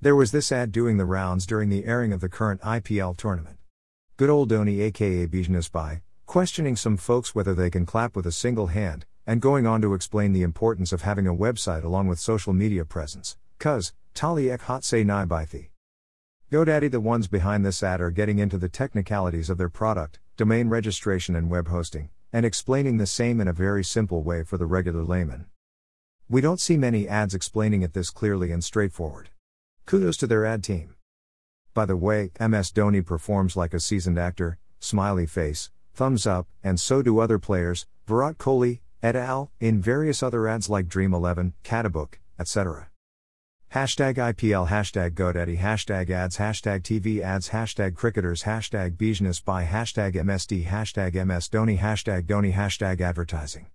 There was this ad doing the rounds during the airing of the current IPL tournament. Good old Dhoni aka Business Bhai, questioning some folks whether they can clap with a single hand, and going on to explain the importance of having a website along with social media presence, cuz, Tali ek hot se nai baithi. GoDaddy, the ones behind this ad, are getting into the technicalities of their product, domain registration and web hosting, and explaining the same in a very simple way for the regular layman. We don't see many ads explaining it this clearly and straightforward. Kudos to their ad team. By the way, MS Dhoni performs like a seasoned actor, smiley face, thumbs up, and so do other players, Virat Kohli, et al., in various other ads like Dream11, Catabook, etc. Hashtag IPL, hashtag GoDaddy, hashtag ads, hashtag TV ads, hashtag cricketers, hashtag business by, hashtag MSD, hashtag MS Dhoni, hashtag advertising.